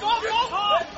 Kom til!